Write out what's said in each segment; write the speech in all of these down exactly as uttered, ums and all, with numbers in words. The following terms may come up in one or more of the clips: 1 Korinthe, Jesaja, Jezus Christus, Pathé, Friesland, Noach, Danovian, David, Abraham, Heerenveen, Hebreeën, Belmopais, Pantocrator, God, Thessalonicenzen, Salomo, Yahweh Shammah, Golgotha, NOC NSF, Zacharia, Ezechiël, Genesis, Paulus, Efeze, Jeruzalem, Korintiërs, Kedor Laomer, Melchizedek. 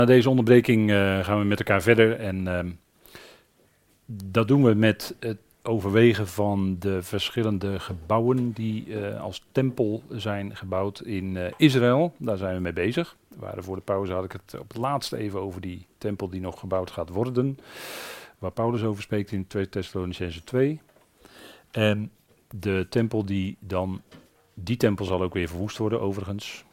Na deze onderbreking uh, gaan we met elkaar verder en uh, dat doen we met het overwegen van de verschillende gebouwen die uh, als tempel zijn gebouwd in uh, Israël. Daar zijn we mee bezig. Waar voor de pauze had ik het op het laatst even over die tempel die nog gebouwd gaat worden. Waar Paulus over spreekt in twee Thessalonicenzen twee. En de tempel die dan, die tempel zal ook weer verwoest worden overigens.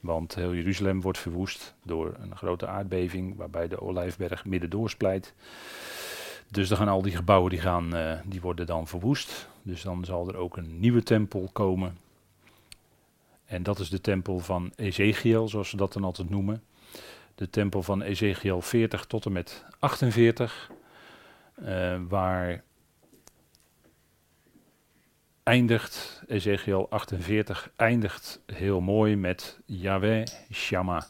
Want heel Jeruzalem wordt verwoest door een grote aardbeving waarbij de Olijfberg midden doorsplijt. Dus dan gaan al die gebouwen die gaan, uh, die worden dan verwoest. Dus dan zal er ook een nieuwe tempel komen. En dat is de tempel van Ezechiël, zoals ze dat dan altijd noemen. De tempel van Ezechiël veertig tot en met achtenveertig. Uh, waar eindigt, Ezechiël achtenveertig eindigt heel mooi met Yahweh Shammah.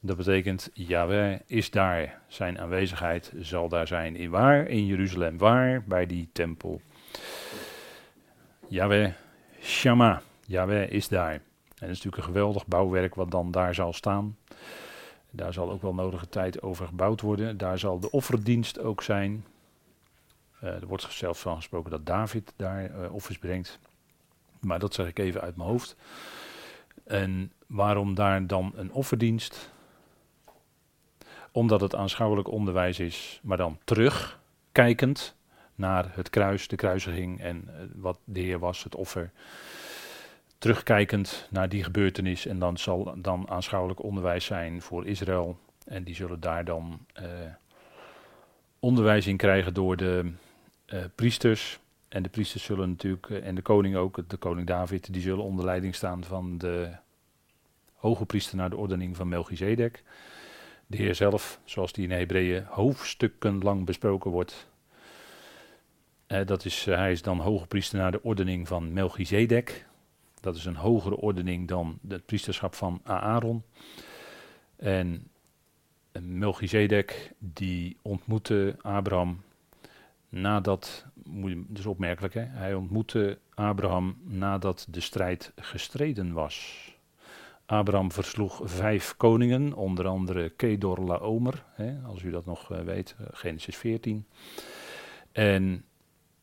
Dat betekent, Yahweh is daar, zijn aanwezigheid zal daar zijn. In waar? In Jeruzalem. Waar? Bij die tempel. Yahweh Shammah. Yahweh is daar. En dat is natuurlijk een geweldig bouwwerk wat dan daar zal staan. Daar zal ook wel nodige tijd over gebouwd worden. Daar zal de offerdienst ook zijn. Uh, er wordt zelfs van gesproken dat David daar uh, offers brengt. Maar dat zeg ik even uit mijn hoofd. En waarom daar dan een offerdienst? Omdat het aanschouwelijk onderwijs is, maar dan terugkijkend naar het kruis, de kruisiging en uh, wat de Heer was, het offer. Terugkijkend naar die gebeurtenis en dan zal dan aanschouwelijk onderwijs zijn voor Israël. En die zullen daar dan uh, onderwijs in krijgen door de uh, priesters. En de priesters zullen natuurlijk, uh, en de koning ook, de koning David, die zullen onder leiding staan van de hoge priester naar de ordening van Melchizedek. De Heer zelf, zoals die in Hebreeën hoofdstukken lang besproken wordt. Uh, dat is, uh, hij is dan hoge priester naar de ordening van Melchizedek. Dat is een hogere ordening dan het priesterschap van Aaron. En Melchizedek die ontmoette Abraham nadat, dat is opmerkelijk hè, hij ontmoette Abraham nadat de strijd gestreden was. Abraham versloeg vijf koningen, onder andere Kedor Laomer, hè, als u dat nog uh, weet, Genesis veertien. En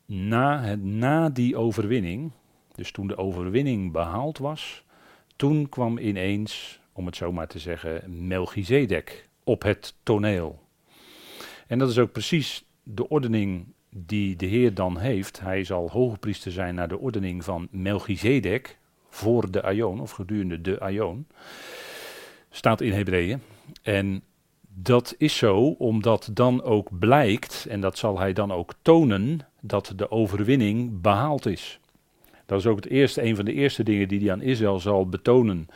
na, na die overwinning, dus toen de overwinning behaald was, toen kwam ineens, om het zo maar te zeggen, Melchizedek op het toneel. En dat is ook precies de ordening die de Heer dan heeft. Hij zal hogepriester zijn naar de ordening van Melchizedek, voor de Aion, of gedurende de Aion, staat in Hebreeën. En dat is zo, omdat dan ook blijkt, en dat zal hij dan ook tonen, dat de overwinning behaald is. Dat is ook het eerste, een van de eerste dingen die hij aan Israël zal betonen,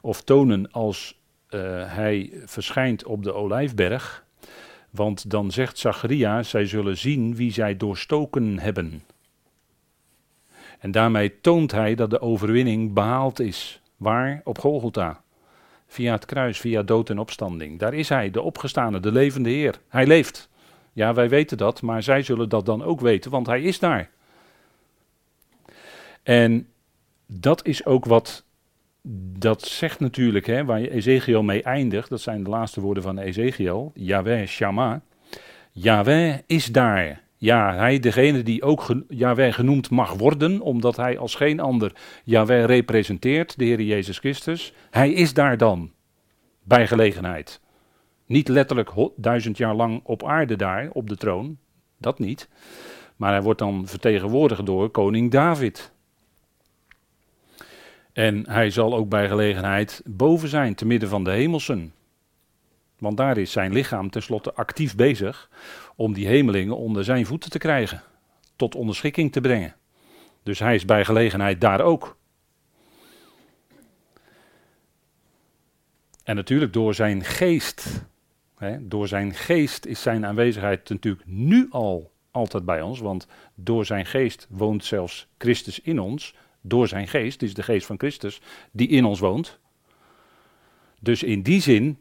of tonen als uh, hij verschijnt op de Olijfberg. Want dan zegt Zacharia, zij zullen zien wie zij doorstoken hebben. En daarmee toont hij dat de overwinning behaald is. Waar? Op Golgotha. Via het kruis, via dood en opstanding. Daar is hij, de opgestane, de levende Heer. Hij leeft. Ja, wij weten dat, maar zij zullen dat dan ook weten, want hij is daar. En dat is ook wat, dat zegt natuurlijk, hè, waar Ezechiël mee eindigt, dat zijn de laatste woorden van Ezechiël, Yahweh Shammah. Yahweh is daar. Ja, hij, degene die ook gen- Yahweh genoemd mag worden, omdat hij als geen ander Yahweh representeert, de Heer Jezus Christus. Hij is daar dan, bij gelegenheid. Niet letterlijk ho- duizend jaar lang op aarde daar, op de troon, dat niet. Maar hij wordt dan vertegenwoordigd door koning David. En hij zal ook bij gelegenheid boven zijn, te midden van de hemelsen. Want daar is zijn lichaam tenslotte actief bezig om die hemelingen onder zijn voeten te krijgen. Tot onderschikking te brengen. Dus hij is bij gelegenheid daar ook. En natuurlijk door zijn geest. Hè, door zijn geest is zijn aanwezigheid natuurlijk nu al altijd bij ons. Want door zijn geest woont zelfs Christus in ons. Door zijn geest, is de geest van Christus die in ons woont. Dus in die zin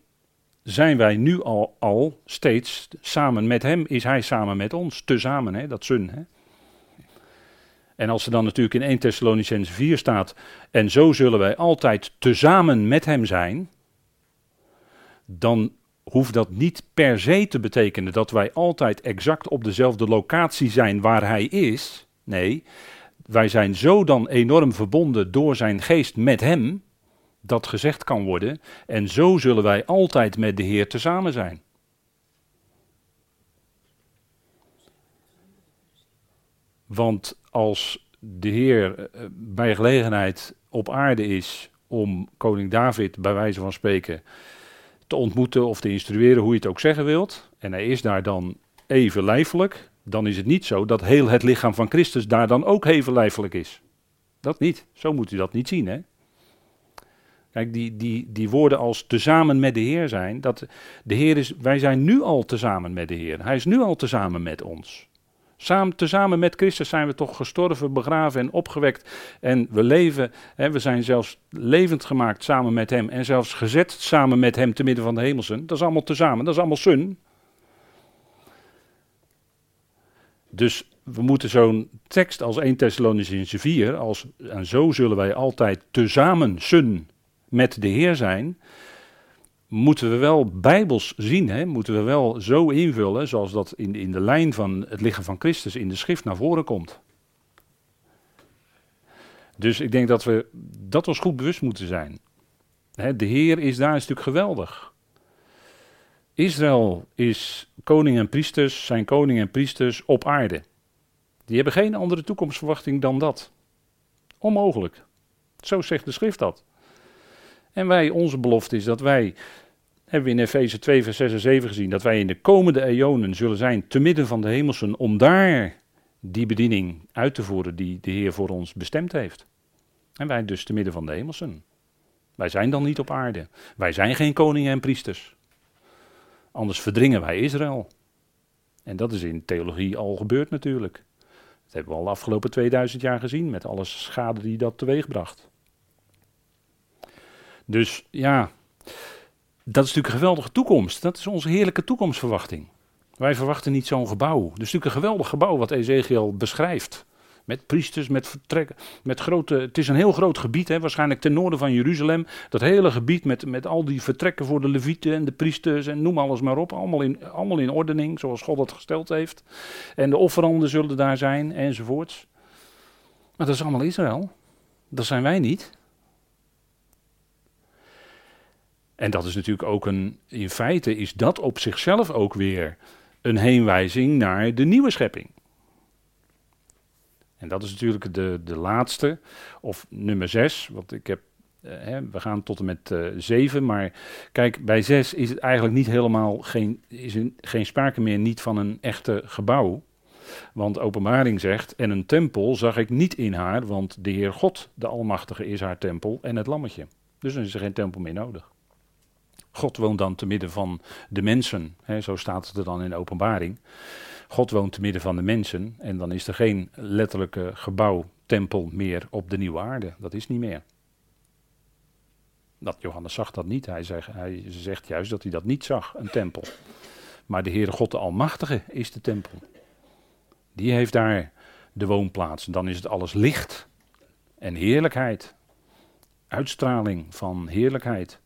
zijn wij nu al, al steeds samen met hem, is hij samen met ons, tezamen, hè, dat sun. Hè. En als er dan natuurlijk in één Thessalonicenzen vier staat, en zo zullen wij altijd tezamen met hem zijn, dan hoeft dat niet per se te betekenen dat wij altijd exact op dezelfde locatie zijn waar hij is. Nee, wij zijn zo dan enorm verbonden door zijn geest met hem, dat gezegd kan worden. En zo zullen wij altijd met de Heer tezamen zijn. Want als de Heer bij gelegenheid op aarde is om koning David bij wijze van spreken te ontmoeten of te instrueren, hoe je het ook zeggen wilt, en hij is daar dan even lijfelijk, dan is het niet zo dat heel het lichaam van Christus daar dan ook even lijfelijk is. Dat niet. Zo moet u dat niet zien, hè. Kijk, die, die, die woorden als tezamen met de Heer zijn, dat de Heer is, wij zijn nu al tezamen met de Heer. Hij is nu al tezamen met ons. Samen, tezamen met Christus zijn we toch gestorven, begraven en opgewekt. En we leven, hè, we zijn zelfs levend gemaakt samen met hem. En zelfs gezet samen met hem te midden van de hemelsen. Dat is allemaal tezamen, dat is allemaal sun. Dus we moeten zo'n tekst als Eerste Thessalonicenzen vier, als, en zo zullen wij altijd tezamen sun met de Heer zijn, moeten we wel bijbels zien, hè? Moeten we wel zo invullen zoals dat in, in de lijn van het lichaam van Christus in de schrift naar voren komt. Dus ik denk dat we dat ons goed bewust moeten zijn. Hè, de Heer is daar een stuk geweldig. Israël is koning en priesters, zijn koning en priesters op aarde. Die hebben geen andere toekomstverwachting dan dat. Onmogelijk. Zo zegt de schrift dat. En wij, onze belofte is dat wij, hebben we in Efeze twee vers zes en zeven gezien, dat wij in de komende eonen zullen zijn te midden van de hemelsen om daar die bediening uit te voeren die de Heer voor ons bestemd heeft. En wij dus te midden van de hemelsen. Wij zijn dan niet op aarde. Wij zijn geen koningen en priesters. Anders verdringen wij Israël. En dat is in theologie al gebeurd natuurlijk. Dat hebben we al de afgelopen tweeduizend jaar gezien met alle schade die dat teweegbracht. Dus ja, dat is natuurlijk een geweldige toekomst. Dat is onze heerlijke toekomstverwachting. Wij verwachten niet zo'n gebouw. Dat is natuurlijk een geweldig gebouw wat Ezechiël beschrijft. Met priesters, met vertrekken, met grote... Het is een heel groot gebied, hè, waarschijnlijk ten noorden van Jeruzalem. Dat hele gebied met, met al die vertrekken voor de levieten en de priesters en noem alles maar op. Allemaal in, allemaal in ordening, zoals God dat gesteld heeft. En de offeranden zullen daar zijn, enzovoorts. Maar dat is allemaal Israël. Dat zijn wij niet. En dat is natuurlijk ook een, in feite is dat op zichzelf ook weer een heenwijzing naar de nieuwe schepping. En dat is natuurlijk de, de laatste, of nummer zes, want ik heb, uh, hè, we gaan tot en met uh, zeven, maar kijk, bij zes is het eigenlijk niet helemaal, geen, is een, geen sprake meer niet van een echte gebouw. Want Openbaring zegt, en een tempel zag ik niet in haar, want de Heer God, de Almachtige, is haar tempel en het lammetje. Dus dan is er geen tempel meer nodig. God woont dan te midden van de mensen, hè, zo staat het er dan in de Openbaring. God woont te midden van de mensen en dan is er geen letterlijke gebouw, tempel meer op de nieuwe aarde. Dat is niet meer. Dat, Johannes zag dat niet, hij zegt, hij zegt juist dat hij dat niet zag, een tempel. Maar de Heere God de Almachtige is de tempel. Die heeft daar de woonplaats en dan is het alles licht en heerlijkheid. Uitstraling van heerlijkheid.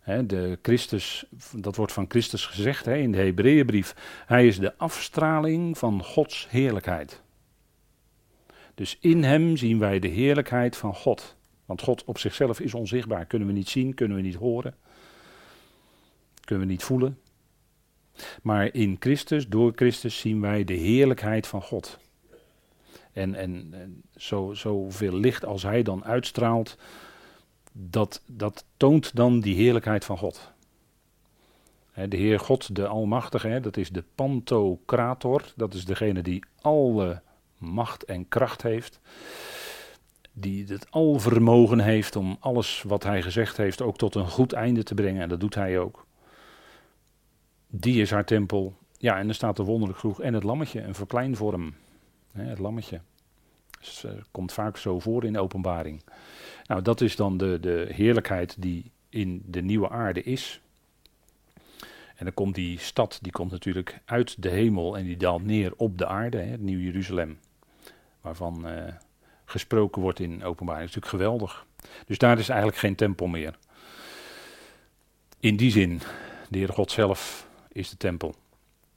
He, de Christus, dat wordt van Christus gezegd he, in de Hebreeënbrief. Hij is de afstraling van Gods heerlijkheid. Dus in hem zien wij de heerlijkheid van God. Want God op zichzelf is onzichtbaar. Kunnen we niet zien, kunnen we niet horen. Kunnen we niet voelen. Maar in Christus, door Christus zien wij de heerlijkheid van God. En, en, en zo, zoveel licht als hij dan uitstraalt. Dat, dat toont dan die heerlijkheid van God. He, de Heer God, de Almachtige, he, dat is de Pantocrator. Dat is degene die alle macht en kracht heeft. Die het alvermogen heeft om alles wat hij gezegd heeft ook tot een goed einde te brengen. En dat doet hij ook. Die is haar tempel. Ja, en er staat er wonderlijk genoeg. En het lammetje, een verkleinvorm. He, het lammetje. Dus, uh, komt vaak zo voor in de Openbaring. Nou, dat is dan de, de heerlijkheid die in de nieuwe aarde is. En dan komt die stad, die komt natuurlijk uit de hemel en die daalt neer op de aarde, hè, het Nieuw Jeruzalem. Waarvan uh, gesproken wordt in Openbaring. Dat is natuurlijk geweldig. Dus daar is eigenlijk geen tempel meer. In die zin, de Heere God zelf is de tempel.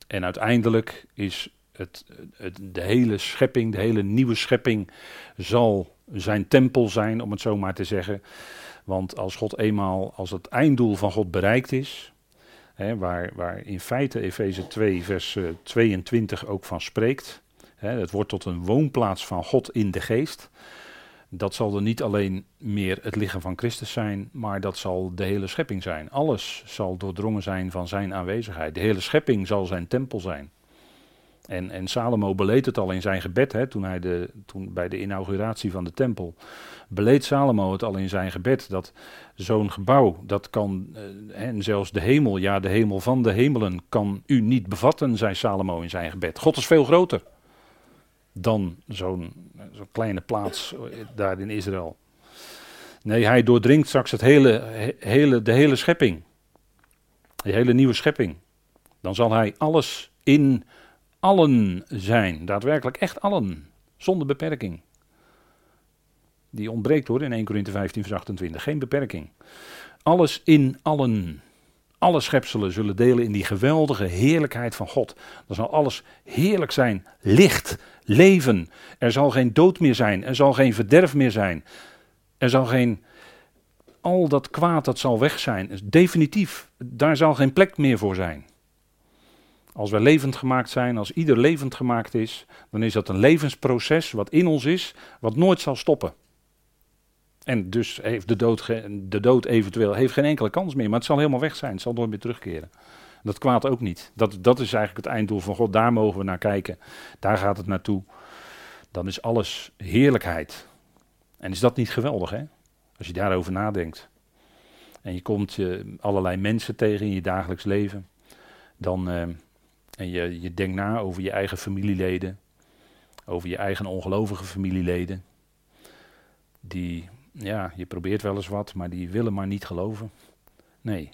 En uiteindelijk is het, het, de hele schepping, de hele nieuwe schepping, zal zijn tempel zijn, om het zo maar te zeggen. Want als God eenmaal, als het einddoel van God bereikt is, hè, waar, waar in feite Efeze twee vers uh, tweeëntwintig ook van spreekt, hè, het wordt tot een woonplaats van God in de geest. Dat zal dan niet alleen meer het lichaam van Christus zijn, maar dat zal de hele schepping zijn. Alles zal doordrongen zijn van zijn aanwezigheid. De hele schepping zal zijn tempel zijn. En, en Salomo beleed het al in zijn gebed, hè, toen hij de, toen bij de inauguratie van de tempel, beleed Salomo het al in zijn gebed, dat zo'n gebouw, dat kan, eh, en zelfs de hemel, ja de hemel van de hemelen, kan u niet bevatten, zei Salomo in zijn gebed. God is veel groter dan zo'n, zo'n kleine plaats daar in Israël. Nee, hij doordringt straks het hele, he, hele, de hele schepping. De hele nieuwe schepping. Dan zal hij alles in allen zijn. Daadwerkelijk echt allen. Zonder beperking. Die ontbreekt hoor in Eerste Korinthe vijftien vers achtentwintig. Geen beperking. Alles in allen. Alle schepselen zullen delen in die geweldige heerlijkheid van God. Dan zal alles heerlijk zijn, licht, leven. Er zal geen dood meer zijn, er zal geen verderf meer zijn. Er zal geen, al dat kwaad dat zal weg zijn, definitief. Daar zal geen plek meer voor zijn. Als wij levend gemaakt zijn, als ieder levend gemaakt is, dan is dat een levensproces wat in ons is, wat nooit zal stoppen. En dus heeft de dood, ge- de dood eventueel heeft geen enkele kans meer, maar het zal helemaal weg zijn, het zal nooit meer terugkeren. Dat kwaad ook niet. Dat, dat is eigenlijk het einddoel van God, daar mogen we naar kijken, daar gaat het naartoe. Dan is alles heerlijkheid. En is dat niet geweldig, hè? Als je daarover nadenkt. En je komt uh, allerlei mensen tegen in je dagelijks leven, dan, uh, en je, je denkt na over je eigen familieleden, over je eigen ongelovige familieleden, die... Ja, je probeert wel eens wat, maar die willen maar niet geloven. Nee,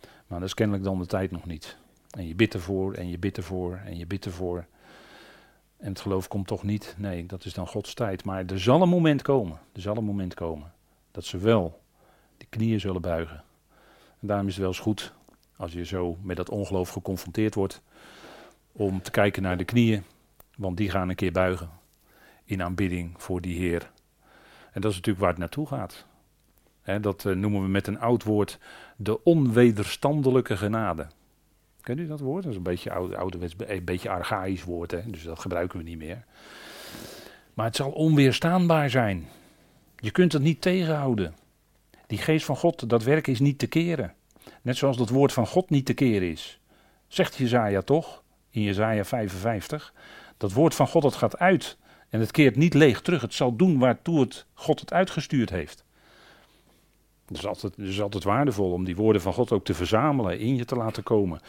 maar dat is kennelijk dan de tijd nog niet. En je bidt ervoor, en je bidt ervoor, en je bidt ervoor. En het geloof komt toch niet. Nee, dat is dan Gods tijd. Maar er zal een moment komen, er zal een moment komen, dat ze wel de knieën zullen buigen. En daarom is het wel eens goed, als je zo met dat ongeloof geconfronteerd wordt, om te kijken naar de knieën, want die gaan een keer buigen in aanbidding voor die Heer. En dat is natuurlijk waar het naartoe gaat. Hè, dat uh, noemen we met een oud woord de onwederstandelijke genade. Ken je dat woord? Dat is een beetje oude, ouderwets, een beetje archaïsch woord, hè? Dus dat gebruiken we niet meer. Maar het zal onweerstaanbaar zijn. Je kunt het niet tegenhouden. Die geest van God, dat werk is niet te keren. Net zoals dat woord van God niet te keren is. Zegt Jesaja toch, in Jesaja vijfenvijftig, dat woord van God dat gaat uit. En het keert niet leeg terug. Het zal doen waartoe het God het uitgestuurd heeft. Het is altijd, het is altijd waardevol om die woorden van God ook te verzamelen, in je te laten komen.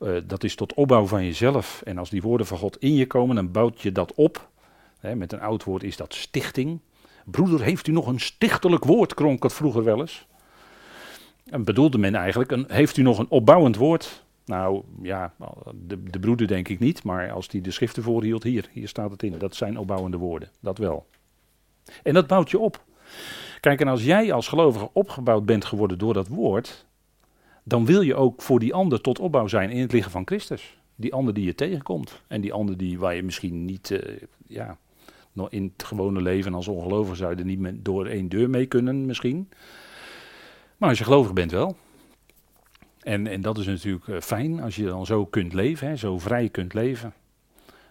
Uh, dat is tot opbouw van jezelf. En als die woorden van God in je komen, dan bouwt je dat op. Hè, met een oud woord is dat stichting. Broeder, heeft u nog een stichtelijk woord, klonk het vroeger wel eens. En bedoelde men eigenlijk, een, heeft u nog een opbouwend woord? Nou ja, de, de broeder denk ik niet, maar als die de schriften voorhield, hier, hier staat het in. Dat zijn opbouwende woorden, dat wel. En dat bouwt je op. Kijk, en als jij als gelovige opgebouwd bent geworden door dat woord, dan wil je ook voor die ander tot opbouw zijn in het lichaam van Christus. Die ander die je tegenkomt en die ander die, waar je misschien niet, uh, ja, in het gewone leven als ongelovige zou je er niet met, door één deur mee kunnen misschien. Maar als je gelovig bent wel. En, en dat is natuurlijk uh, fijn als je dan zo kunt leven, hè, zo vrij kunt leven.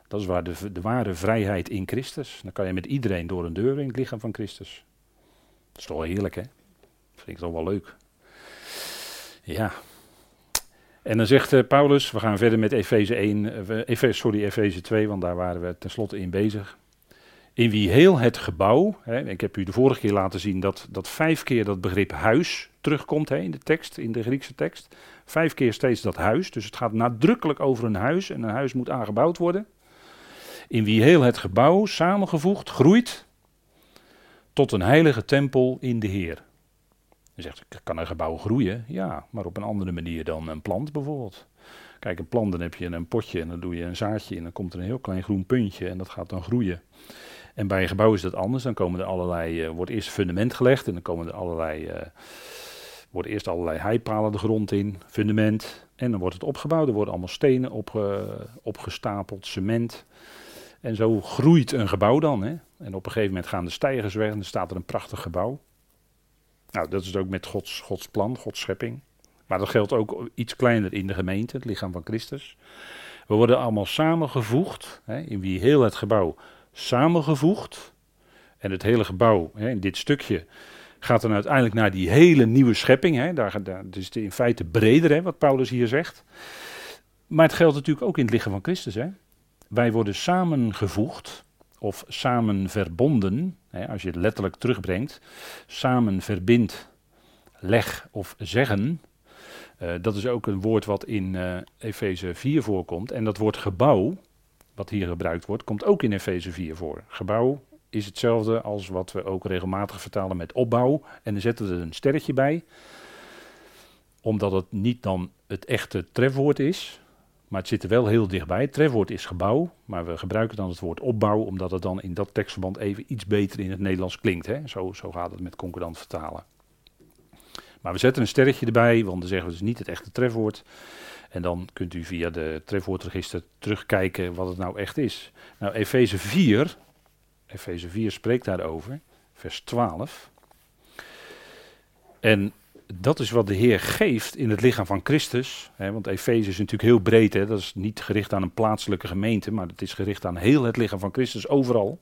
Dat is waar de, de ware vrijheid in Christus. Dan kan je met iedereen door een deur in het lichaam van Christus. Dat is toch wel heerlijk, hè? Dat vind ik toch wel leuk. Ja. En dan zegt uh, Paulus, we gaan verder met Efeze één, uh, Efeze, sorry, Efeze twee, want daar waren we tenslotte in bezig. In wie heel het gebouw, hè, ik heb u de vorige keer laten zien dat, dat vijf keer dat begrip huis terugkomt hè, in de tekst, in de Griekse tekst. Vijf keer steeds dat huis, dus het gaat nadrukkelijk over een huis en een huis moet aangebouwd worden. In wie heel het gebouw samengevoegd groeit tot een heilige tempel in de Heer. Je zegt, kan een gebouw groeien? Ja, maar op een andere manier dan een plant bijvoorbeeld. Kijk, een plant, dan heb je een potje en dan doe je een zaadje en dan komt er een heel klein groen puntje en dat gaat dan groeien. En bij een gebouw is dat anders, dan komen er allerlei, uh, wordt eerst fundament gelegd en dan komen er allerlei uh, worden eerst allerlei heipalen de grond in, fundament. En dan wordt het opgebouwd, er worden allemaal stenen op, uh, opgestapeld, cement. En zo groeit een gebouw dan. Hè? En op een gegeven moment gaan de steigers weg en dan staat er een prachtig gebouw. Nou, dat is het ook met Gods, Gods plan, Gods schepping. Maar dat geldt ook iets kleiner in de gemeente, het lichaam van Christus. We worden allemaal samengevoegd, hè, in wie heel het gebouw samengevoegd. En het hele gebouw, hè, in dit stukje, gaat dan uiteindelijk naar die hele nieuwe schepping. Hè. Daar, daar, het is in feite breder, hè, wat Paulus hier zegt. Maar het geldt natuurlijk ook in het lichaam van Christus. Hè. Wij worden samengevoegd of samen verbonden, hè, als je het letterlijk terugbrengt. Samen verbind, leg of zeggen. Uh, dat is ook een woord wat in uh, Efeze vier voorkomt. En dat woord gebouw, wat hier gebruikt wordt, komt ook in Efeze vier voor. Gebouw is hetzelfde als wat we ook regelmatig vertalen met opbouw. En dan zetten we er een sterretje bij. Omdat het niet dan het echte trefwoord is. Maar het zit er wel heel dichtbij. Het trefwoord is gebouw. Maar we gebruiken dan het woord opbouw. Omdat het dan in dat tekstverband even iets beter in het Nederlands klinkt. Hè? Zo, zo gaat het met concordant vertalen. Maar we zetten een sterretje erbij, want dan zeggen we dus niet het echte trefwoord. En dan kunt u via de trefwoordregister terugkijken wat het nou echt is. Nou, Efeze vier, Efeze vier spreekt daarover, vers twaalf. En dat is wat de Heer geeft in het lichaam van Christus. Hè, want Efeze is natuurlijk heel breed, hè, dat is niet gericht aan een plaatselijke gemeente, maar het is gericht aan heel het lichaam van Christus, overal.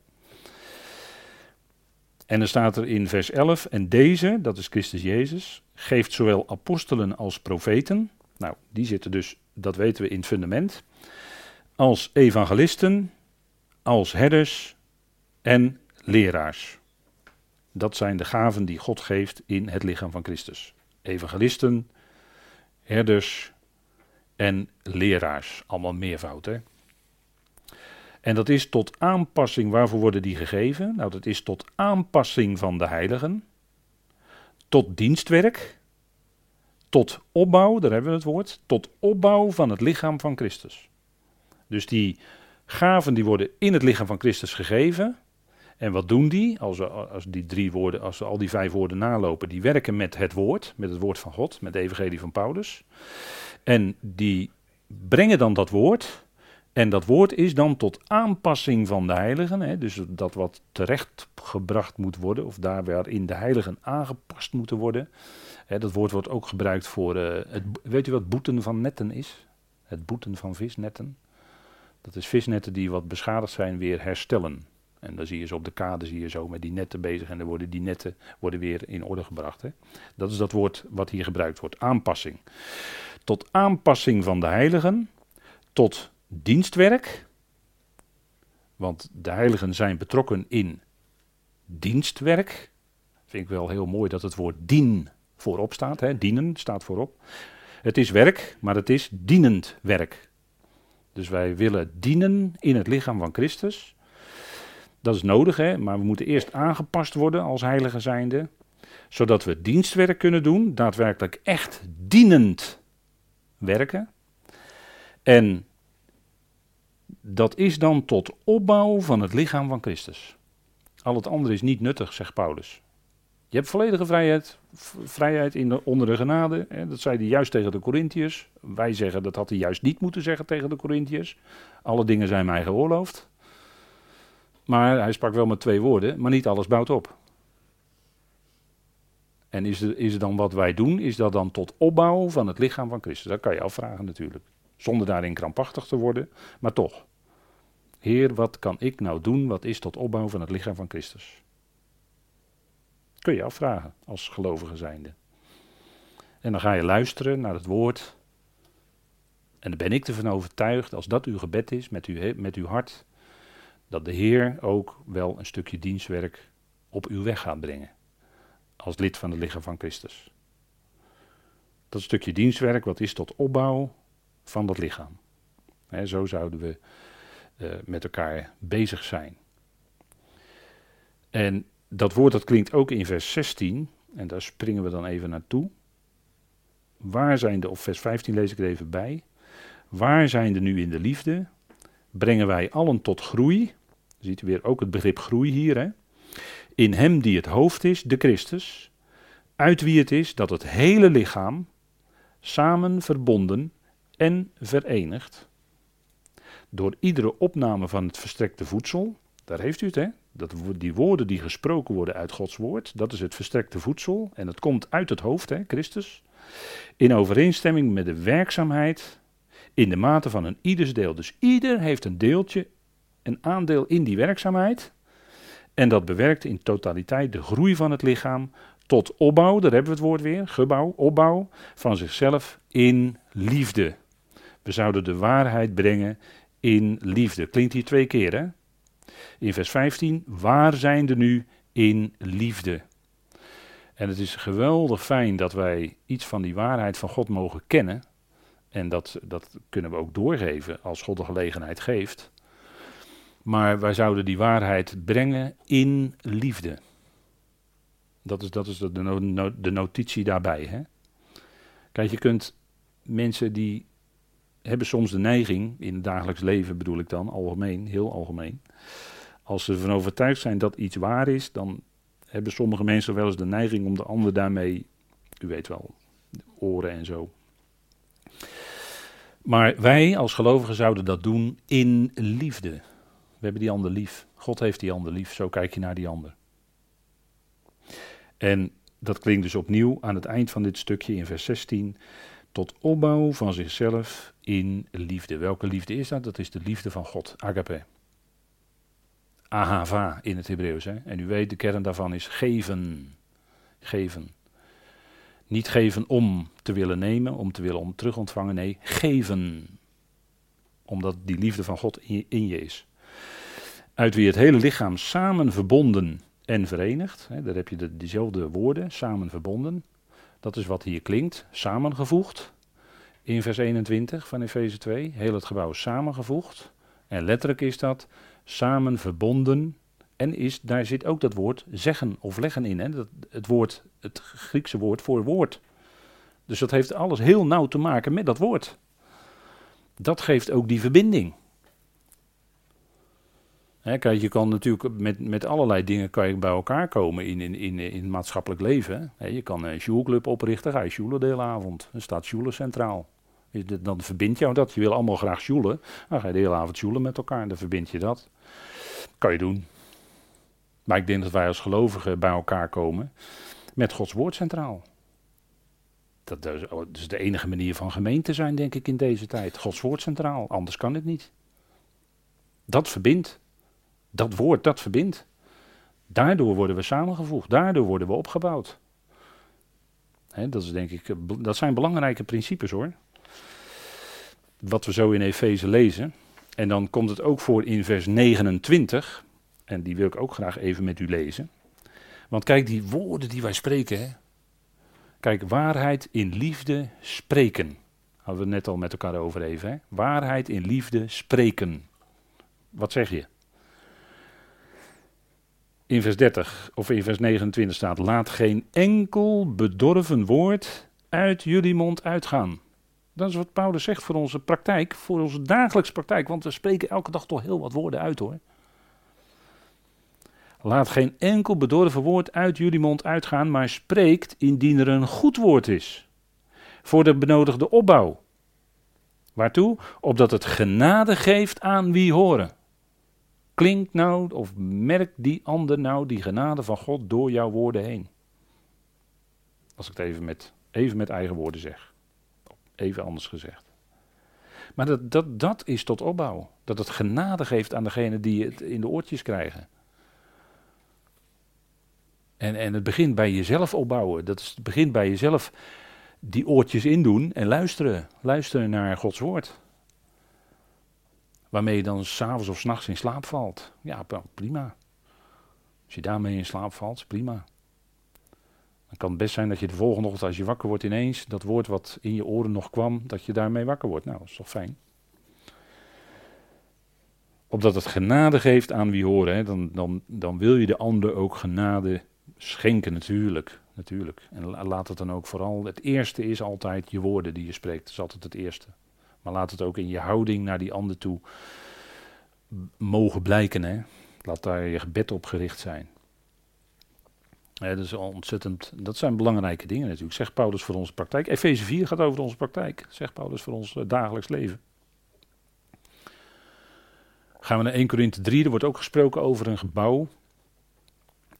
En dan staat er in vers elf, en deze, dat is Christus Jezus, geeft zowel apostelen als profeten, nou die zitten dus, dat weten we, in het fundament, als evangelisten, als herders en leraars. Dat zijn de gaven die God geeft in het lichaam van Christus. Evangelisten, herders en leraars, allemaal meervoud, hè. En dat is tot aanpassing, waarvoor worden die gegeven? Nou, dat is tot aanpassing van de heiligen, tot dienstwerk, tot opbouw, daar hebben we het woord, tot opbouw van het lichaam van Christus. Dus die gaven die worden in het lichaam van Christus gegeven. En wat doen die? Als, we, als die drie woorden, als we al die vijf woorden nalopen, die werken met het woord, met het woord van God, met de evangelie van Paulus. En die brengen dan dat woord. En dat woord is dan tot aanpassing van de heiligen, hè, dus dat wat terechtgebracht moet worden, of daar waarin de heiligen aangepast moeten worden. Hè, dat woord wordt ook gebruikt voor, uh, het, weet u wat boeten van netten is? Het boeten van visnetten. Dat is visnetten die wat beschadigd zijn weer herstellen. En dan zie je ze op de kade, zie je zo met die netten bezig en dan worden die netten worden weer in orde gebracht. Hè. Dat is dat woord wat hier gebruikt wordt, aanpassing. Tot aanpassing van de heiligen, tot dienstwerk, want de heiligen zijn betrokken in dienstwerk. Vind ik wel heel mooi dat het woord dien voorop staat, hè? Dienen staat voorop. Het is werk, maar het is dienend werk. Dus wij willen dienen in het lichaam van Christus. Dat is nodig, hè? Maar we moeten eerst aangepast worden als heiligen zijnde, zodat we dienstwerk kunnen doen, daadwerkelijk echt dienend werken. En dat is dan tot opbouw van het lichaam van Christus. Al het andere is niet nuttig, zegt Paulus. Je hebt volledige vrijheid, vrijheid in de, onder de genade. Hè, dat zei hij juist tegen de Korintiërs. Wij zeggen dat had hij juist niet moeten zeggen tegen de Korintiërs. Alle dingen zijn mij geoorloofd. Maar hij sprak wel met twee woorden, maar niet alles bouwt op. En is er, is er dan wat wij doen, is dat dan tot opbouw van het lichaam van Christus? Dat kan je afvragen natuurlijk. Zonder daarin krampachtig te worden, maar toch. Heer, wat kan ik nou doen, wat is tot opbouw van het lichaam van Christus? Kun je afvragen, als gelovige zijnde. En dan ga je luisteren naar het woord. En dan ben ik ervan overtuigd, als dat uw gebed is, met uw, met uw hart, dat de Heer ook wel een stukje dienstwerk op uw weg gaat brengen. Als lid van het lichaam van Christus. Dat stukje dienstwerk, wat is tot opbouw van dat lichaam. He, zo zouden we uh, met elkaar bezig zijn. En dat woord dat klinkt ook in vers zestien, en daar springen we dan even naartoe. Waar zijn de, of vers vijftien lees ik er even bij. Waar zijn de nu in de liefde? Brengen wij allen tot groei. Ziet u weer ook het begrip groei hier. Hè? In hem die het hoofd is, de Christus, uit wie het is dat het hele lichaam, samen verbonden en verenigd, door iedere opname van het verstrekte voedsel, daar heeft u het hè, dat, die woorden die gesproken worden uit Gods woord, dat is het verstrekte voedsel, en dat komt uit het hoofd, hè, Christus, in overeenstemming met de werkzaamheid in de mate van een ieders deel. Dus ieder heeft een deeltje, een aandeel in die werkzaamheid, en dat bewerkt in totaliteit de groei van het lichaam tot opbouw, daar hebben we het woord weer, gebouw, opbouw, van zichzelf in liefde. We zouden de waarheid brengen in liefde. Klinkt hier twee keer, hè? In vers vijftien, waar zijn de nu in liefde? En het is geweldig fijn dat wij iets van die waarheid van God mogen kennen. En dat, dat kunnen we ook doorgeven als God de gelegenheid geeft. Maar wij zouden die waarheid brengen in liefde. Dat is, dat is de, no, de notitie daarbij. Hè? Kijk, je kunt mensen die hebben soms de neiging, in het dagelijks leven bedoel ik dan, algemeen, heel algemeen. Als ze ervan overtuigd zijn dat iets waar is, dan hebben sommige mensen wel eens de neiging om de ander daarmee, u weet wel, de oren en zo. Maar wij als gelovigen zouden dat doen in liefde. We hebben die ander lief. God heeft die ander lief, zo kijk je naar die ander. En dat klinkt dus opnieuw aan het eind van dit stukje in vers zestien, tot opbouw van zichzelf in liefde. Welke liefde is dat? Dat is de liefde van God, agape. Ahava in het Hebreeuws. Hè? En u weet, de kern daarvan is geven. Geven. Niet geven om te willen nemen, om te willen om terug ontvangen. Nee, geven. Omdat die liefde van God in je, in je is. Uit wie het hele lichaam samen verbonden en verenigd. Hè? Daar heb je de, diezelfde woorden, samen verbonden. Dat is wat hier klinkt, samengevoegd. In vers eenentwintig van Efeze twee, heel het gebouw samengevoegd. En letterlijk is dat samen verbonden. En is, daar zit ook dat woord zeggen of leggen in. Hè? Dat, het, woord, het Griekse woord voor woord. Dus dat heeft alles heel nauw te maken met dat woord. Dat geeft ook die verbinding. Hè, kijk, je kan natuurlijk met, met allerlei dingen kan je bij elkaar komen in, in, in, in het maatschappelijk leven. Hè? Je kan een sjoelclub oprichten, ga je sjoelen de hele avond. Dan staat sjoelen centraal. Dan verbindt jou dat. Je wil allemaal graag sjoelen. Dan ga je de hele avond sjoelen met elkaar. Dan verbind je dat. Kan je doen. Maar ik denk dat wij als gelovigen bij elkaar komen met Gods woord centraal. Dat is, dat is de enige manier van gemeente zijn, denk ik, in deze tijd. Gods woord centraal. Anders kan het niet. Dat verbindt. Dat woord, dat verbindt. Daardoor worden we samengevoegd. Daardoor worden we opgebouwd. Hè, dat is, denk ik, dat zijn belangrijke principes, hoor. Wat we zo in Efeze lezen. En dan komt het ook voor in vers negenentwintig. En die wil ik ook graag even met u lezen. Want kijk, die woorden die wij spreken. Hè? Kijk, waarheid in liefde spreken. Hadden we het net al met elkaar over even. Hè? Waarheid in liefde spreken. Wat zeg je? In vers dertig of in vers negenentwintig staat: laat geen enkel bedorven woord uit jullie mond uitgaan. Dat is wat Paulus zegt voor onze praktijk, voor onze dagelijkse praktijk. Want we spreken elke dag toch heel wat woorden uit, hoor. Laat geen enkel bedorven woord uit jullie mond uitgaan, maar spreekt indien er een goed woord is. Voor de benodigde opbouw. Waartoe? Opdat het genade geeft aan wie horen. Klinkt nou, of merkt die ander nou die genade van God door jouw woorden heen. Als ik het even met, even met eigen woorden zeg. Even anders gezegd. Maar dat, dat, dat is tot opbouw. Dat het genade geeft aan degene die het in de oortjes krijgen. En, en het begint bij jezelf opbouwen. Dat is het begint bij jezelf die oortjes indoen en luisteren. Luisteren naar Gods woord. Waarmee je dan 's avonds of 's nachts in slaap valt. Ja, prima. Als je daarmee in slaap valt, prima. Dan kan het best zijn dat je de volgende ochtend, als je wakker wordt, ineens dat woord wat in je oren nog kwam, dat je daarmee wakker wordt. Nou, dat is toch fijn. Opdat het genade geeft aan wie horen, hè, dan, dan, dan wil je de ander ook genade schenken, natuurlijk. natuurlijk. En laat het dan ook vooral, het eerste is altijd je woorden die je spreekt, dat is altijd het eerste. Maar laat het ook in je houding naar die ander toe mogen blijken. Hè. Laat daar je gebed op gericht zijn. Ja, dat is ontzettend, dat zijn belangrijke dingen natuurlijk, zegt Paulus voor onze praktijk. Efeze vier gaat over onze praktijk, zegt Paulus voor ons uh, dagelijks leven. Gaan we naar één Korinthe drie, er wordt ook gesproken over een gebouw.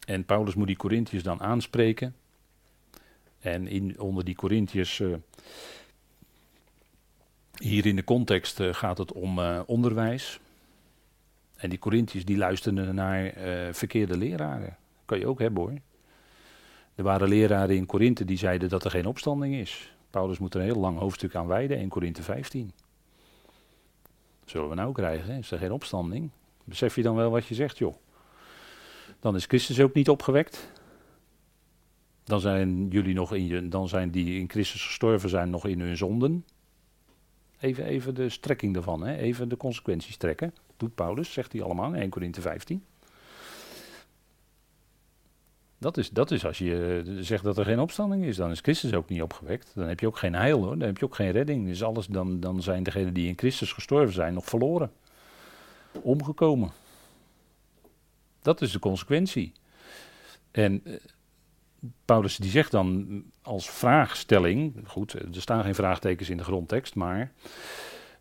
En Paulus moet die Korintiërs dan aanspreken. En in, onder die Korintiërs, uh, hier in de context uh, gaat het om uh, onderwijs. En die Korintiërs die luisterden naar uh, verkeerde leraren. Kan je ook hebben hoor. Er waren leraren in Korinthe die zeiden dat er geen opstanding is. Paulus moet er een heel lang hoofdstuk aan wijden, één Korinthe vijftien. Zullen we nou krijgen, hè? Is er geen opstanding? Besef je dan wel wat je zegt, joh. Dan is Christus ook niet opgewekt. Dan zijn jullie nog in je, dan zijn die in Christus gestorven zijn nog in hun zonden. Even, even de strekking daarvan, hè? Even de consequenties trekken. Doet Paulus, zegt hij allemaal, één Korinthe vijftien. Dat is, dat is als je zegt dat er geen opstanding is, dan is Christus ook niet opgewekt. Dan heb je ook geen heil hoor, dan heb je ook geen redding. Dus alles, dan, dan zijn degenen die in Christus gestorven zijn nog verloren. Omgekomen. Dat is de consequentie. En uh, Paulus die zegt dan als vraagstelling, goed, er staan geen vraagtekens in de grondtekst, maar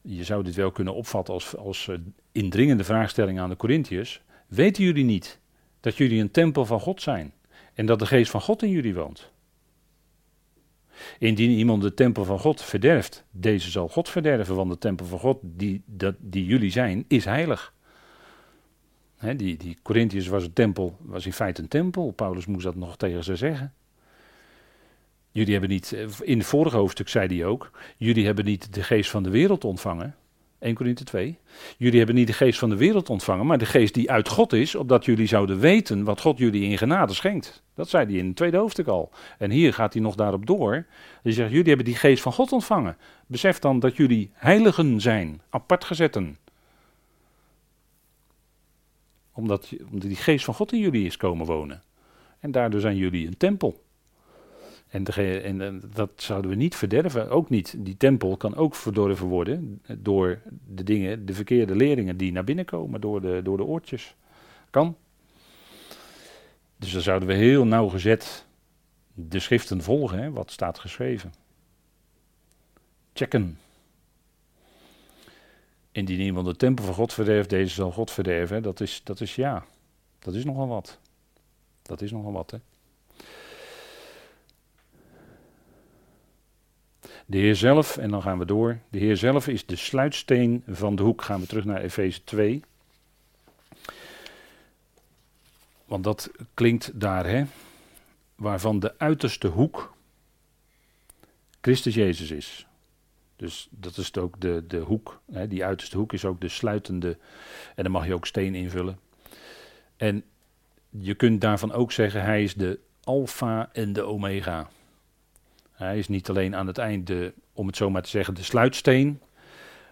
je zou dit wel kunnen opvatten als, als uh, indringende vraagstelling aan de Korintiërs. Weten jullie niet dat jullie een tempel van God zijn? En dat de geest van God in jullie woont. Indien iemand de tempel van God verderft, deze zal God verderven, want de tempel van God die, dat, die jullie zijn, is heilig. Hè, die die Korintiërs was een tempel, was in feite een tempel. Paulus moest dat nog tegen ze zeggen. Jullie hebben niet, in het vorige hoofdstuk zei hij ook, jullie hebben niet de geest van de wereld ontvangen. één Korinthe twee. Jullie hebben niet de geest van de wereld ontvangen, maar de geest die uit God is, opdat jullie zouden weten wat God jullie in genade schenkt. Dat zei hij in het tweede hoofdstuk al. En hier gaat hij nog daarop door. Hij zegt, jullie hebben die geest van God ontvangen. Besef dan dat jullie heiligen zijn, apart gezetten. Omdat, omdat die geest van God in jullie is komen wonen. En daardoor zijn jullie een tempel. En, de, en, en dat zouden we niet verderven, ook niet. Die tempel kan ook verdorven worden door de dingen, de verkeerde leringen die naar binnen komen, door de, door de oortjes. Kan. Dus dan zouden we heel nauwgezet de schriften volgen, hè, wat staat geschreven. Checken. Indien iemand de tempel van God verderft, deze zal God verderven. Hè. Dat is, dat is ja, dat is nogal wat. Dat is nogal wat, hè. De Heer zelf, en dan gaan we door, de Heer zelf is de sluitsteen van de hoek. Gaan we terug naar Efeze twee. Want dat klinkt daar, hè, waarvan de uiterste hoek Christus Jezus is. Dus dat is ook de, de hoek, hè, die uiterste hoek is ook de sluitende, en dan mag je ook steen invullen. En je kunt daarvan ook zeggen, hij is de alfa en de omega. Hij is niet alleen aan het eind, de, om het zo maar te zeggen, de sluitsteen,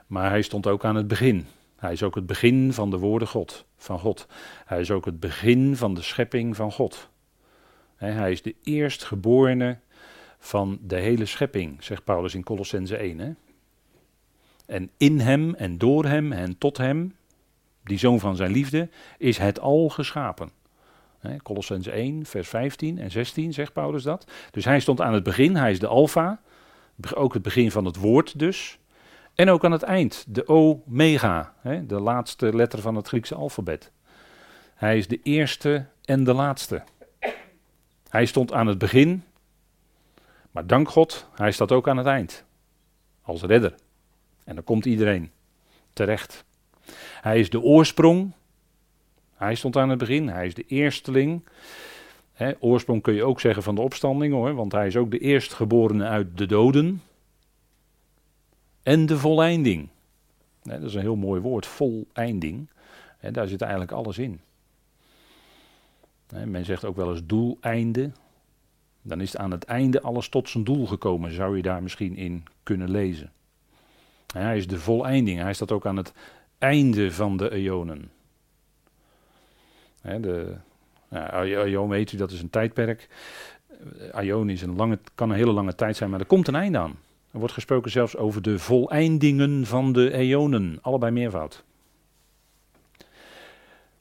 maar hij stond ook aan het begin. Hij is ook het begin van de woorden God, van God. Hij is ook het begin van de schepping van God. He, hij is de eerstgeborene van de hele schepping, zegt Paulus in Kolossenzen één. Hè? En in hem en door hem en tot hem, die zoon van zijn liefde, is het al geschapen. Kolossenzen één vers vijftien en zestien zegt Paulus dat. Dus hij stond aan het begin, hij is de alfa, ook het begin van het woord dus. En ook aan het eind, de omega, hè, de laatste letter van het Griekse alfabet. Hij is de eerste en de laatste. Hij stond aan het begin, maar dank God, hij staat ook aan het eind. Als redder. En dan komt iedereen terecht. Hij is de oorsprong. Hij stond aan het begin, hij is de eersteling. Hè, oorsprong kun je ook zeggen van de opstanding hoor, want hij is ook de eerstgeborene uit de doden. En de voleinding. Hè, dat is een heel mooi woord, voleinding. Hè, daar zit eigenlijk alles in. Hè, men zegt ook wel eens doeleinde. Dan is het aan het einde alles tot zijn doel gekomen, zou je daar misschien in kunnen lezen. Hè, hij is de voleinding, hij staat ook aan het einde van de eonen. De, nou, Aion weet u, dat is een tijdperk. Aion is een lange, kan een hele lange tijd zijn, maar er komt een einde aan. Er wordt gesproken zelfs over de voleindingen van de eonen. Allebei meervoud.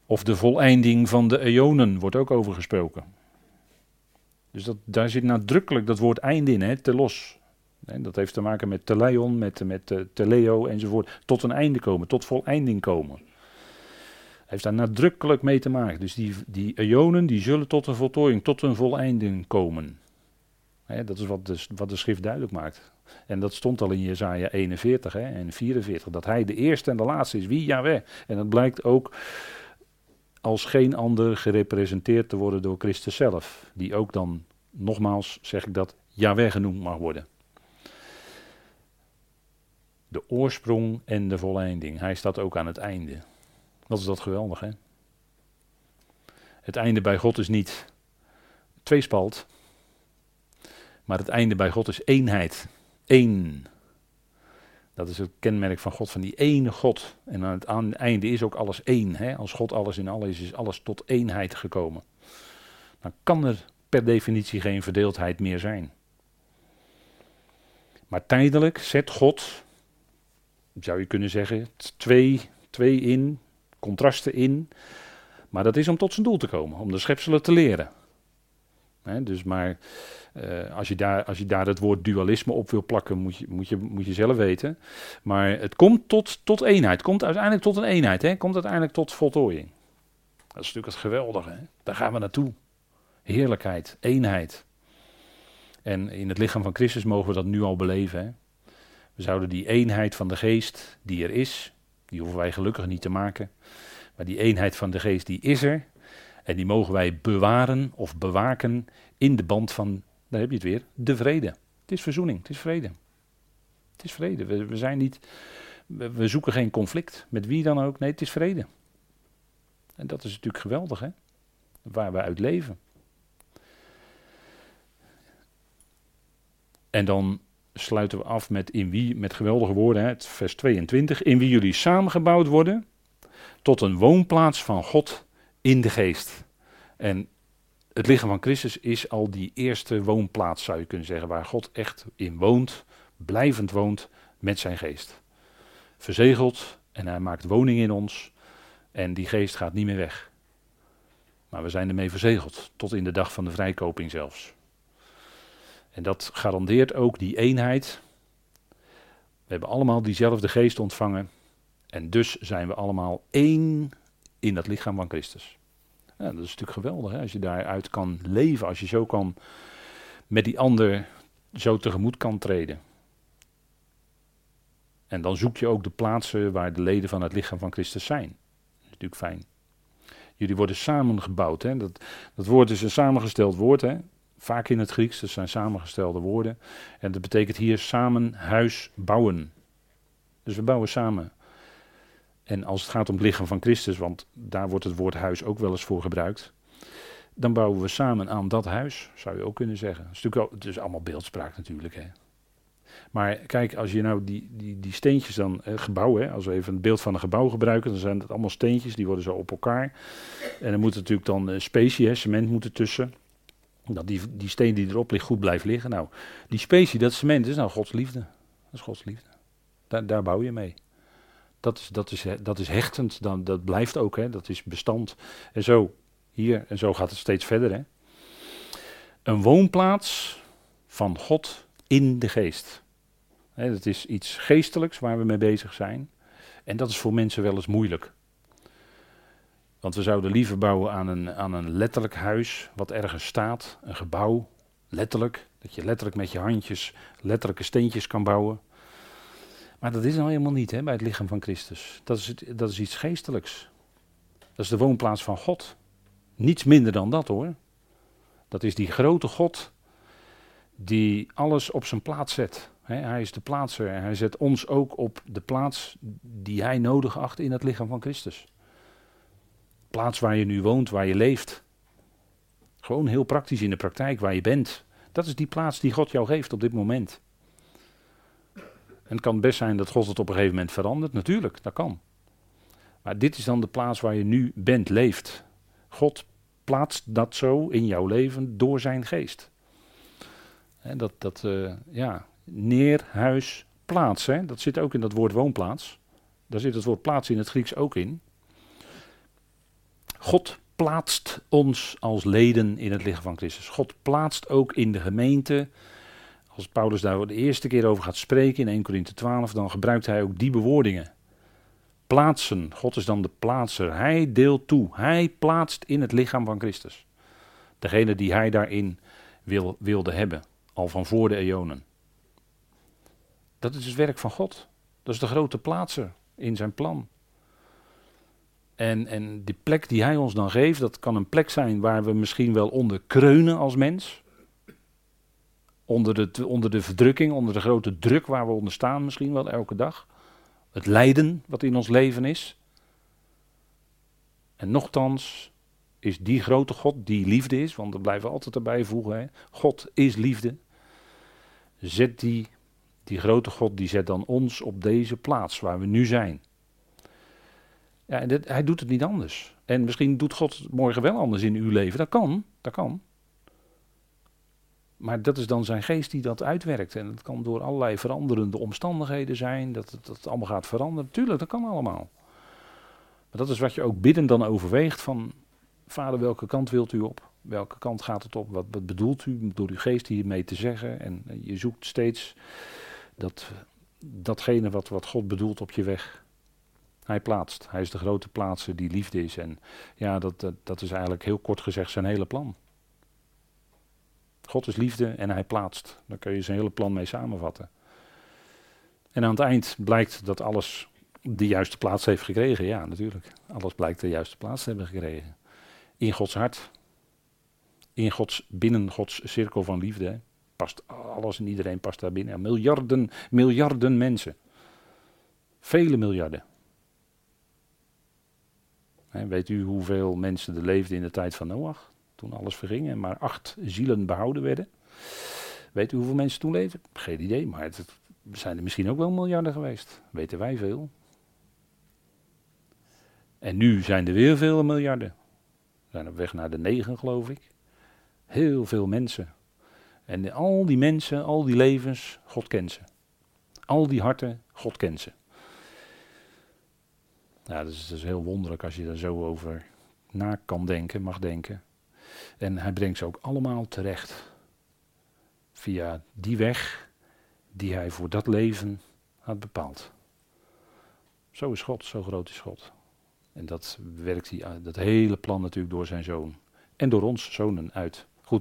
Of de voleinding van de eonen wordt ook over gesproken. Dus dat, daar zit nadrukkelijk dat woord einde in, hè, telos. En dat heeft te maken met teleion, met, met uh, teleo enzovoort. Tot een einde komen, tot voleinding komen. Heeft daar nadrukkelijk mee te maken. Dus die, die eonen die zullen tot een voltooiing, tot een voleinding komen. Hè, dat is wat de, wat de schrift duidelijk maakt. En dat stond al in Jesaja eenenveertig, hè, en vierenveertig. Dat hij de eerste en de laatste is. Wie? Yahweh. En dat blijkt ook als geen ander gerepresenteerd te worden door Christus zelf. Die ook dan, nogmaals zeg ik dat, Yahweh genoemd mag worden. De oorsprong en de voleinding. Hij staat ook aan het einde. Wat is dat geweldig, hè? Het einde bij God is niet tweespalt. Maar het einde bij God is eenheid. Eén. Dat is het kenmerk van God, van die ene God. En aan het, aan het einde is ook alles één. Hè? Als God alles in alles is, is alles tot eenheid gekomen. Dan kan er per definitie geen verdeeldheid meer zijn. Maar tijdelijk zet God, zou je kunnen zeggen, twee, twee in, contrasten in. Maar dat is om tot zijn doel te komen, om de schepselen te leren. Hè? Dus maar... Uh, als, je daar, als je daar het woord dualisme op wil plakken, moet je, moet je, moet je zelf weten. Maar het komt tot, tot eenheid. Komt uiteindelijk tot een eenheid. Hè? Komt uiteindelijk tot voltooiing. Dat is natuurlijk het geweldige. Hè? Daar gaan we naartoe. Heerlijkheid. Eenheid. En in het lichaam van Christus mogen we dat nu al beleven. Hè? We zouden die eenheid van de geest die er is, die hoeven wij gelukkig niet te maken. Maar die eenheid van de geest die is er. En die mogen wij bewaren of bewaken in de band van... Daar heb je het weer, de vrede. Het is verzoening, het is vrede. Het is vrede. We, we zijn niet, we, we zoeken geen conflict met wie dan ook. Nee, het is vrede. En dat is natuurlijk geweldig, hè? Waar we uit leven. En dan sluiten we af met in wie, met geweldige woorden, hè? Het vers tweeëntwintig. In wie jullie samengebouwd worden tot een woonplaats van God in de geest. En het lichaam van Christus is al die eerste woonplaats, zou je kunnen zeggen, waar God echt in woont, blijvend woont, met zijn geest. Verzegeld, en hij maakt woning in ons, en die geest gaat niet meer weg. Maar we zijn ermee verzegeld, tot in de dag van de vrijkoping zelfs. En dat garandeert ook die eenheid. We hebben allemaal diezelfde geest ontvangen, en dus zijn we allemaal één in dat lichaam van Christus. Ja, dat is natuurlijk geweldig, hè? Als je daaruit kan leven, als je zo kan met die ander zo tegemoet kan treden. En dan zoek je ook de plaatsen waar de leden van het lichaam van Christus zijn. Dat is natuurlijk fijn. Jullie worden samengebouwd. Hè? Dat, dat woord is een samengesteld woord, hè? Vaak in het Grieks, dat zijn samengestelde woorden. En dat betekent hier samen huis bouwen. Dus we bouwen samen. En als het gaat om het lichaam van Christus, want daar wordt het woord huis ook wel eens voor gebruikt, dan bouwen we samen aan dat huis, zou je ook kunnen zeggen. Het is natuurlijk al, het is allemaal beeldspraak natuurlijk. Hè. Maar kijk, als je nou die, die, die steentjes dan, eh, gebouw, hè, als we even het beeld van een gebouw gebruiken, dan zijn dat allemaal steentjes, die worden zo op elkaar. En dan moet natuurlijk dan eh, specie, hè, cement moet ertussen, dat die, die steen die erop ligt goed blijft liggen. Nou, die specie, dat cement, is nou Gods liefde. Dat is Gods liefde. Daar, daar bouw je mee. Dat is, dat is, dat is hechtend, dan, dat blijft ook, hè? Dat is bestand. En zo, hier, en zo gaat het steeds verder. Hè? Een woonplaats van God in de geest. Hè, dat is iets geestelijks waar we mee bezig zijn. En dat is voor mensen wel eens moeilijk. Want we zouden liever bouwen aan een, aan een letterlijk huis, wat ergens staat, een gebouw, letterlijk. Dat je letterlijk met je handjes letterlijke steentjes kan bouwen. Maar dat is nou helemaal niet, hè, bij het lichaam van Christus. Dat is, het, dat is iets geestelijks. Dat is de woonplaats van God. Niets minder dan dat, hoor. Dat is die grote God die alles op zijn plaats zet. Hè, hij is de plaatser. Hij zet ons ook op de plaats die hij nodig acht in het lichaam van Christus. Plaats waar je nu woont, waar je leeft. Gewoon heel praktisch in de praktijk, waar je bent. Dat is die plaats die God jou geeft op dit moment. En het kan best zijn dat God het op een gegeven moment verandert. Natuurlijk, dat kan. Maar dit is dan de plaats waar je nu bent, leeft. God plaatst dat zo in jouw leven door zijn geest. Hè, dat, dat uh, ja, neer, huis, plaats. Hè? Dat zit ook in dat woord woonplaats. Daar zit het woord plaats in het Grieks ook in. God plaatst ons als leden in het lichaam van Christus. God plaatst ook in de gemeente, als Paulus daar de eerste keer over gaat spreken in Eerste Korinthe twaalf, dan gebruikt hij ook die bewoordingen. Plaatsen, God is dan de plaatser, hij deelt toe, hij plaatst in het lichaam van Christus. Degene die hij daarin wil, wilde hebben, al van voor de eonen. Dat is het werk van God, dat is de grote plaatser in zijn plan. En, en die plek die hij ons dan geeft, dat kan een plek zijn waar we misschien wel onder kreunen als mens. Onder de, onder de verdrukking, onder de grote druk waar we onder staan misschien wel elke dag. Het lijden wat in ons leven is. En nochtans is die grote God die liefde is, want dat blijven we altijd erbij voegen. Hè? God is liefde. Zet die, die grote God, die zet dan ons op deze plaats waar we nu zijn. Ja, dit, hij doet het niet anders. En misschien doet God het morgen wel anders in uw leven. Dat kan, dat kan. Maar dat is dan zijn geest die dat uitwerkt. En dat kan door allerlei veranderende omstandigheden zijn. Dat het, dat het allemaal gaat veranderen. Tuurlijk, dat kan allemaal. Maar dat is wat je ook bidden dan overweegt. Van, Vader, welke kant wilt u op? Welke kant gaat het op? Wat, wat bedoelt u door uw geest hiermee te zeggen? En je zoekt steeds dat, datgene wat, wat God bedoelt op je weg. Hij plaatst. Hij is de grote plaatser die liefde is. En ja, dat, dat, dat is eigenlijk heel kort gezegd zijn hele plan. God is liefde en hij plaatst. Daar kun je zijn hele plan mee samenvatten. En aan het eind blijkt dat alles de juiste plaats heeft gekregen. Ja, natuurlijk. Alles blijkt de juiste plaats te hebben gekregen. In Gods hart. In Gods, binnen Gods cirkel van liefde. Hè. Past alles en iedereen past daar binnen. Miljarden, miljarden mensen. Vele miljarden. He, weet u hoeveel mensen er leefden in de tijd van Noach, toen alles verging en maar acht zielen behouden werden? Weet u hoeveel mensen toen leefden? Geen idee, maar het, het zijn er misschien ook wel miljarden geweest. Weten wij veel. En nu zijn er weer veel miljarden. We zijn op weg naar de negen, geloof ik. Heel veel mensen. En al die mensen, al die levens, God kent ze. Al die harten, God kent ze. Ja, dat is, dat is heel wonderlijk als je daar zo over na kan denken, mag denken. En hij brengt ze ook allemaal terecht. Via die weg die hij voor dat leven had bepaald. Zo is God, zo groot is God. En dat werkt hij, dat hele plan natuurlijk door zijn zoon en door ons zonen uit.